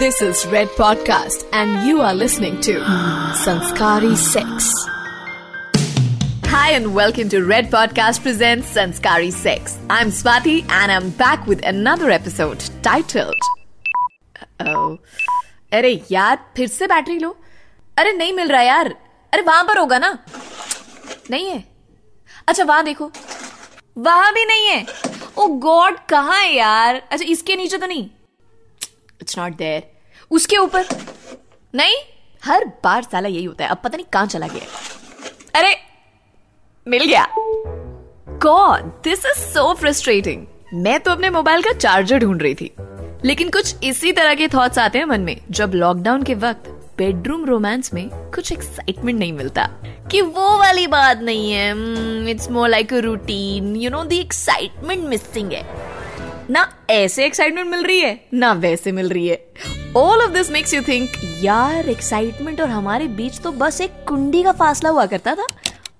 This is Red Podcast and you are listening to Sanskari Sex. Hi and welcome to Red Podcast presents Sanskari Sex. I'm Swati and I'm back with another episode titled अरे यार फिर से battery low. अरे नहीं मिल रहा यार. अरे वहां पर होगा ना. नहीं है. अच्छा वहां देखो. वहां भी नहीं है. ओ गॉड कहाँ है यार. अच्छा इसके नीचे तो नहीं. It's not there. उसके ऊपर नहीं. हर बार साला यही होता है. अब पता नहीं कहाँ चला गया. अरे मिल गया. God this is so frustrating. मैं तो अपने मोबाइल का चार्जर ढूंढ रही थी. लेकिन कुछ इसी तरह के थॉट्स आते हैं मन में जब लॉकडाउन के वक्त बेडरूम रोमांस में कुछ एक्साइटमेंट नहीं मिलता. कि वो वाली बात नहीं है. It's more like a routine. You know the excitement missing है. ना ऐसे एक्साइटमेंट मिल रही है ना वैसे मिल रही है. All of this makes you think यार एक्साइटमेंट और हमारे बीच तो बस एक कुंडी का फासला हुआ करता था.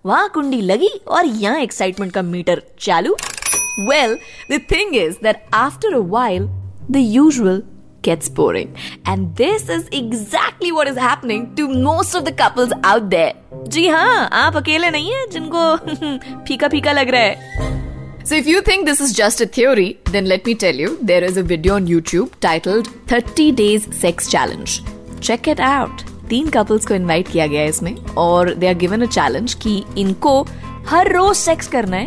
वहां कुंडी लगी और यहाँ एक्साइटमेंट का मीटर चालू. Well the thing is that after a while the usual gets boring. And this is exactly what is happening to most of the couples out there. जी हाँ, आप अकेले नहीं हैं जिनको फीका फीका लग रहा है. So if you think this is just a theory, then let me tell you, there is a video on YouTube titled 30 Days Sex Challenge. Check it out. 3 couples को invite किया गया है इसमें और they are given a challenge कि इनको हर रोज sex करना है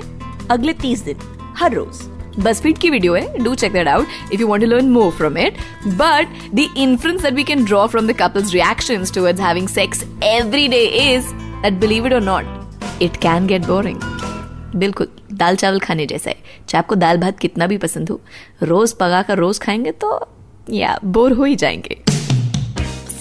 अगले 30 दिन. हर रोज. Buzzfeed की वीडियो है. Do check that out if you want to learn more from it. But the inference that we can draw from the couple's reactions towards having sex every day is that believe it or not, it can get boring. बिल्कुल दाल चावल खाने जैसा है. चाहे आपको दाल भात कितना भी पसंद हो, रोज पका कर रोज खाएंगे तो या बोर हो ही जाएंगे.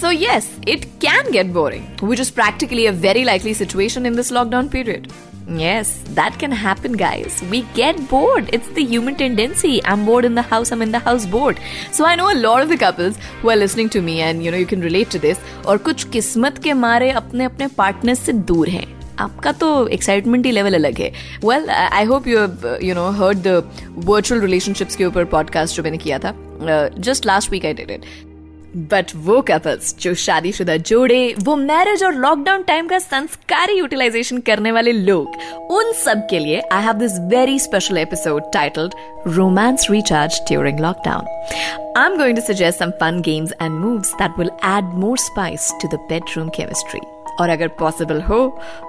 So yes, it can get boring, which is practically a very likely situation in this lockdown period. Yes, that can happen, guys. We get bored. It's the human tendency. I'm bored in the house. I'm in the house bored. So I know a lot of the couples who are listening to me and you can relate to this. और कुछ किस्मत के मारे अपने partner से दूर हैं. आपका तो एक्साइटमेंट ही लेवल अलग है. Well, I hope you have heard the virtual relationships के ऊपर podcast जो मैंने किया था. Just last week I did it. But वो कपल्स जो शादीशुदा जोड़े, वो मैरिज और लॉकडाउन टाइम का संस्कारी यूटिलाइजेशन करने वाले लोग, उन सब के लिए I have this very special episode titled romance recharge during lockdown. I am going to suggest some fun games and moves that will add more spice to the bedroom chemistry. और अगर possible हो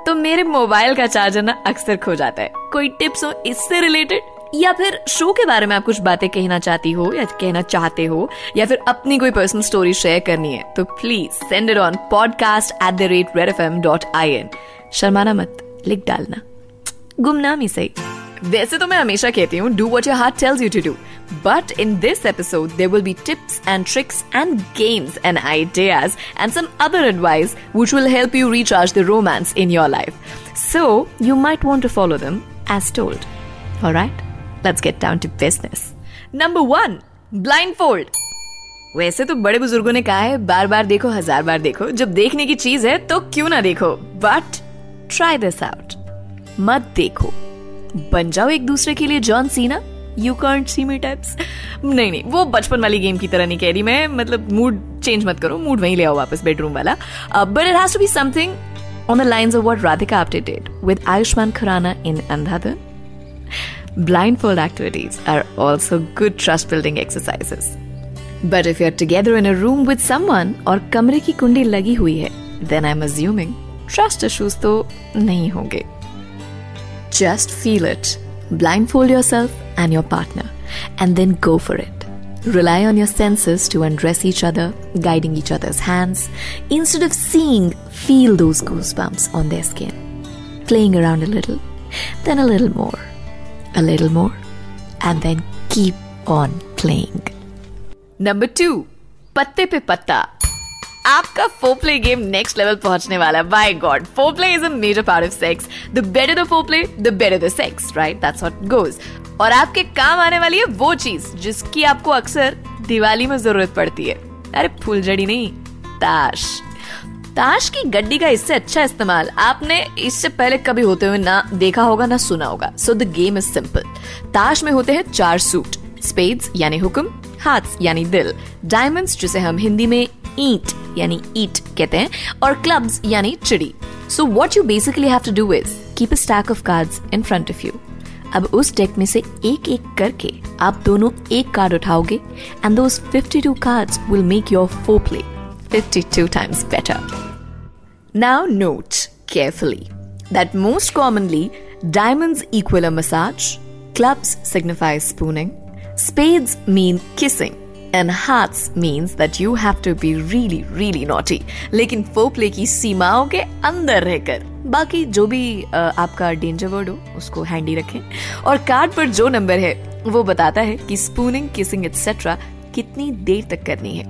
तो मेरे mobile का charger ना अक्सर खो जाता है. कोई टिप्स हो इससे रिलेटेड, या फिर शो के बारे में आप कुछ बातें कहना चाहती हो या कहना चाहते हो, या फिर अपनी कोई पर्सनल स्टोरी शेयर करनी है, तो please send it on podcast@redfm.in. शर्माना मत, लिख डालना, गुमनाम ही सही. वैसे तो मैं हमेशा कहती हूँ do what your heart tells you to do, but in this episode there will be tips and tricks and games and ideas and some other advice which will help you recharge the romance in your life. So you might want to follow them as told. Alright, let's get down to business. Number 1, blindfold. वैसे तो बड़े बुजुर्गों ने कहा है बार बार देखो हजार बार देखो. जब देखने की चीज है तो क्यों ना देखो. But try this out. मत देखो, बन जाओ एक दूसरे के लिए John Cena. You can't see me types. नहीं, वो बचपन वाली गेम की तरह नहीं कह रही मैं. मतलब मूड चेंज मत करो, मूड वहीं ले आओ वापस, बेडरूम वाला. But it has to be something on the lines of what Radhika updated with Ayushman Khurana in Andhadhun. Blindfold activities are also good trust building exercises. But if you're together in a room with someone और कमरे की कुंडी लगी हुई है, then I'm assuming trust issues तो नहीं होंगे. Just feel it. Blindfold yourself and your partner and then go for it. Rely on your senses to undress each other, guiding each other's hands. Instead of seeing, feel those goosebumps on their skin. Playing around a little, then a little more. A little more and then keep on playing. Number 2, पत्ते पे पत्ता. आपका foreplay game next level पहुंचने वाला. By God, foreplay is a major part of sex. The better the foreplay, the better the sex, right? That's what goes. और आपके काम आने वाली है वो चीज जिसकी आपको अक्सर दिवाली में जरूरत पड़ती है. अरे फुलझड़ी नहीं, ताश. ताश की गड्डी का इससे अच्छा इस्तेमाल आपने इससे पहले कभी होते हुए ना देखा होगा ना सुना होगा. So the game is simple. ताश में होते हैं 4 सूट. स्पेड्स यानी हुक्म, हार्ट्स यानी दिल, डायमंड्स जिसे हम हिंदी में ईंट यानी ईट कहते हैं, और क्लब्स यानी चिड़ी. So what you basically have to do is keep a stack of cards in front of you. अब उस डेक में से एक एक करके आप दोनों एक कार्ड उठाओगे and those 52 cards will make your foreplay 52 times better. Now note carefully that most commonly diamonds equal a massage, clubs signify spooning, spades mean kissing and hearts means that you have to be really really naughty. लेकिन foreplay की सीमाओं के अंदर रहकर बाकी जो भी आपका डेंजर वर्ड हो उसको हैंडी रखें और कार्ड पर जो नंबर है वो बताता है कि स्पूनिंग, किसिंग एक्सेट्रा कितनी देर तक करनी है.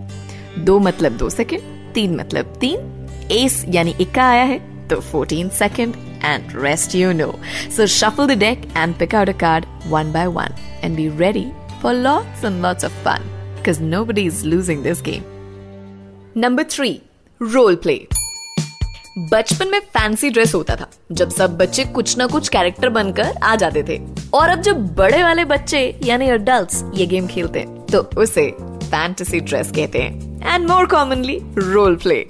2 मतलब 2 सेकंड, 3 मतलब 3, एस यानी इक्का आया है तो 14 second and rest you know. So shuffle the deck and pick out a card one by one and be ready for lots and lots of fun because nobody is losing this game. Number 3, role play. बचपन में fancy dress होता था जब सब बच्चे कुछ ना कुछ कैरेक्टर बनकर आ जाते थे, और अब जब बड़े वाले बच्चे यानी अडल्ट्स ये गेम खेलते हैं तो उसे फैंटेसी ड्रेस कहते हैं and more commonly role play.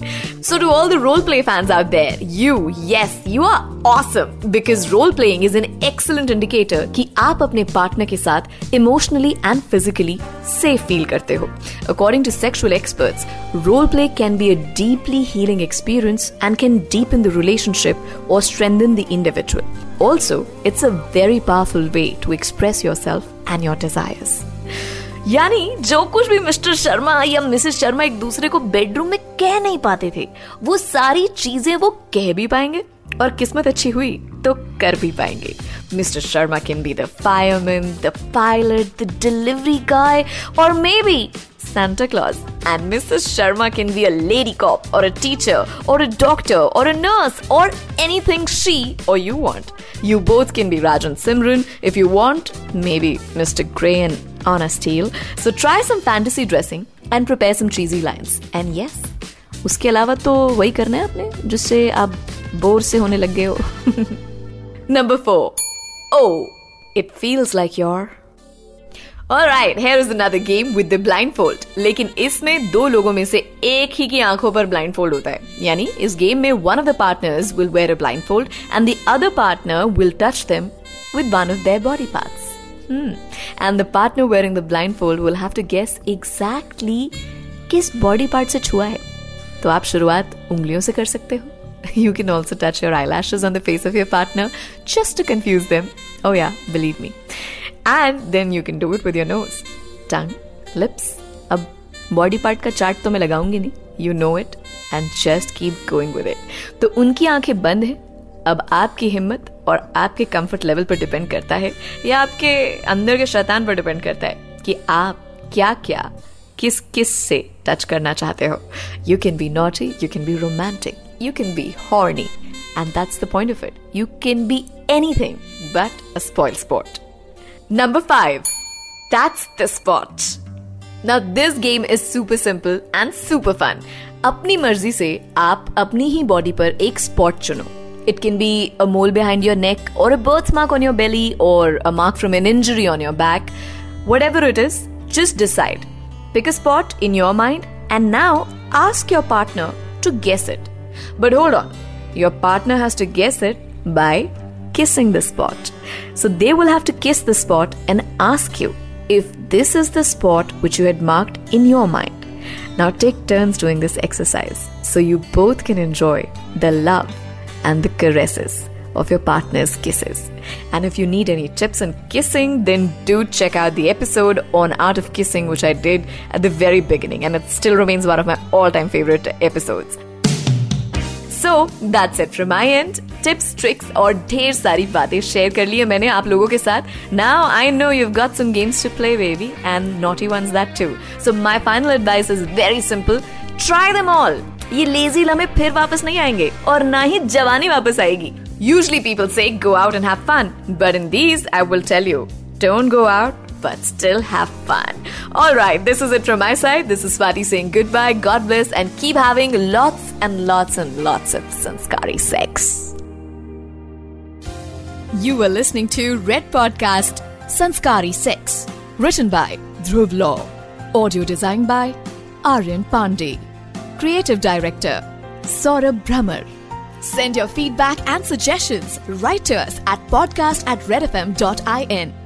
So to all the role play fans out there, you are awesome because role playing is an excellent indicator कि आप अपने पार्टनर के साथ emotionally and physically safe feel करते हो. According to sexual experts, role play can be a deeply healing experience and can deepen the relationship और strengthen the individual. Also it's a very powerful way to express yourself and your desires. यानी जो कुछ भी mister Sharma या Mrs Sharma एक दूसरे को bedroom में कह नहीं पाते थे वो सारी चीजें वो कह भी पाएंगे और किस्मत अच्छी हुई तो कर भी पाएंगे. Mister Sharma can be the fireman, the pilot, the delivery guy और may be Santa Claus, and Mrs. Sharma can be a lady cop or a teacher or a doctor or a nurse or anything she or you want. You both can be Raj and Simran if you want, maybe Mr. Grey and Anna Steele. So try some fantasy dressing and prepare some cheesy lines. And yes, उसके अलावा तो वही करना है आपने जिससे आप bore से होने लग गए हो. Number 4. Oh, it feels like you're. Alright, here is another game with the blindfold. लेकिन इसमें 2 लोगों में से एक ही की आंखों पर blindfold होता है. यानी इस गेम में one of the partners will wear a blindfold and the other partner will touch them with one of their body parts. And the partner wearing the blindfold will have to guess exactly किस body part से छुआ है. तो आप शुरुआत उंगलियों से कर सकते हो. You can also touch your eyelashes on the face of your partner just to confuse them. Oh yeah, believe me. And then you can do it with your nose, tongue, lips. अब body part का chart तो मैं लगाऊंगी नहीं, you know it and just keep going with it. तो उनकी आंखें बंद है. अब आपकी हिम्मत और आपके कंफर्ट लेवल पर डिपेंड करता है या आपके अंदर के शैतान पर डिपेंड करता है कि आप क्या क्या किस किस से टच करना चाहते हो. You can be naughty, you can be romantic, you can be horny, and that's the point of it. You can be anything but a spoiled sport. Number 5, that's the spot. Now this game is super simple and super fun. अपनी मर्जी से आप अपनी ही body पर एक spot चुनो. It can be a mole behind your neck or a birthmark on your belly or a mark from an injury on your back. Whatever it is, just decide. Pick a spot in your mind and now ask your partner to guess it. But hold on, your partner has to guess it by kissing the spot. So they will have to kiss the spot and ask you if this is the spot which you had marked in your mind. Now take turns doing this exercise so you both can enjoy the love and the caresses of your partner's kisses. And if you need any tips on kissing, then do check out the episode on Art of Kissing which I did at the very beginning and it still remains one of my all-time favorite episodes. So that's it from my end. Tips, tricks और ढेर सारी बातें share कर ली है मैंने आप लोगों के साथ. Now I know you've got some games to play, baby, and naughty ones that too. So my final advice is very simple. Try them all. ये lazy लम्हे फिर वापस नहीं आएंगे और ना ही जवानी वापस आएगी. Usually people say go out and have fun, but in these I will tell you don't go out. But still have fun. Alright, this is it from my side. This is Swati saying goodbye. God bless and keep having lots and lots and lots of Sanskari sex. You were listening to Red Podcast Sanskari Sex, written by Dhruv Law. Audio design by Aryan Pandey. Creative Director, Saurabh Brahmar. Send your feedback and suggestions right to us at podcast@redfm.in.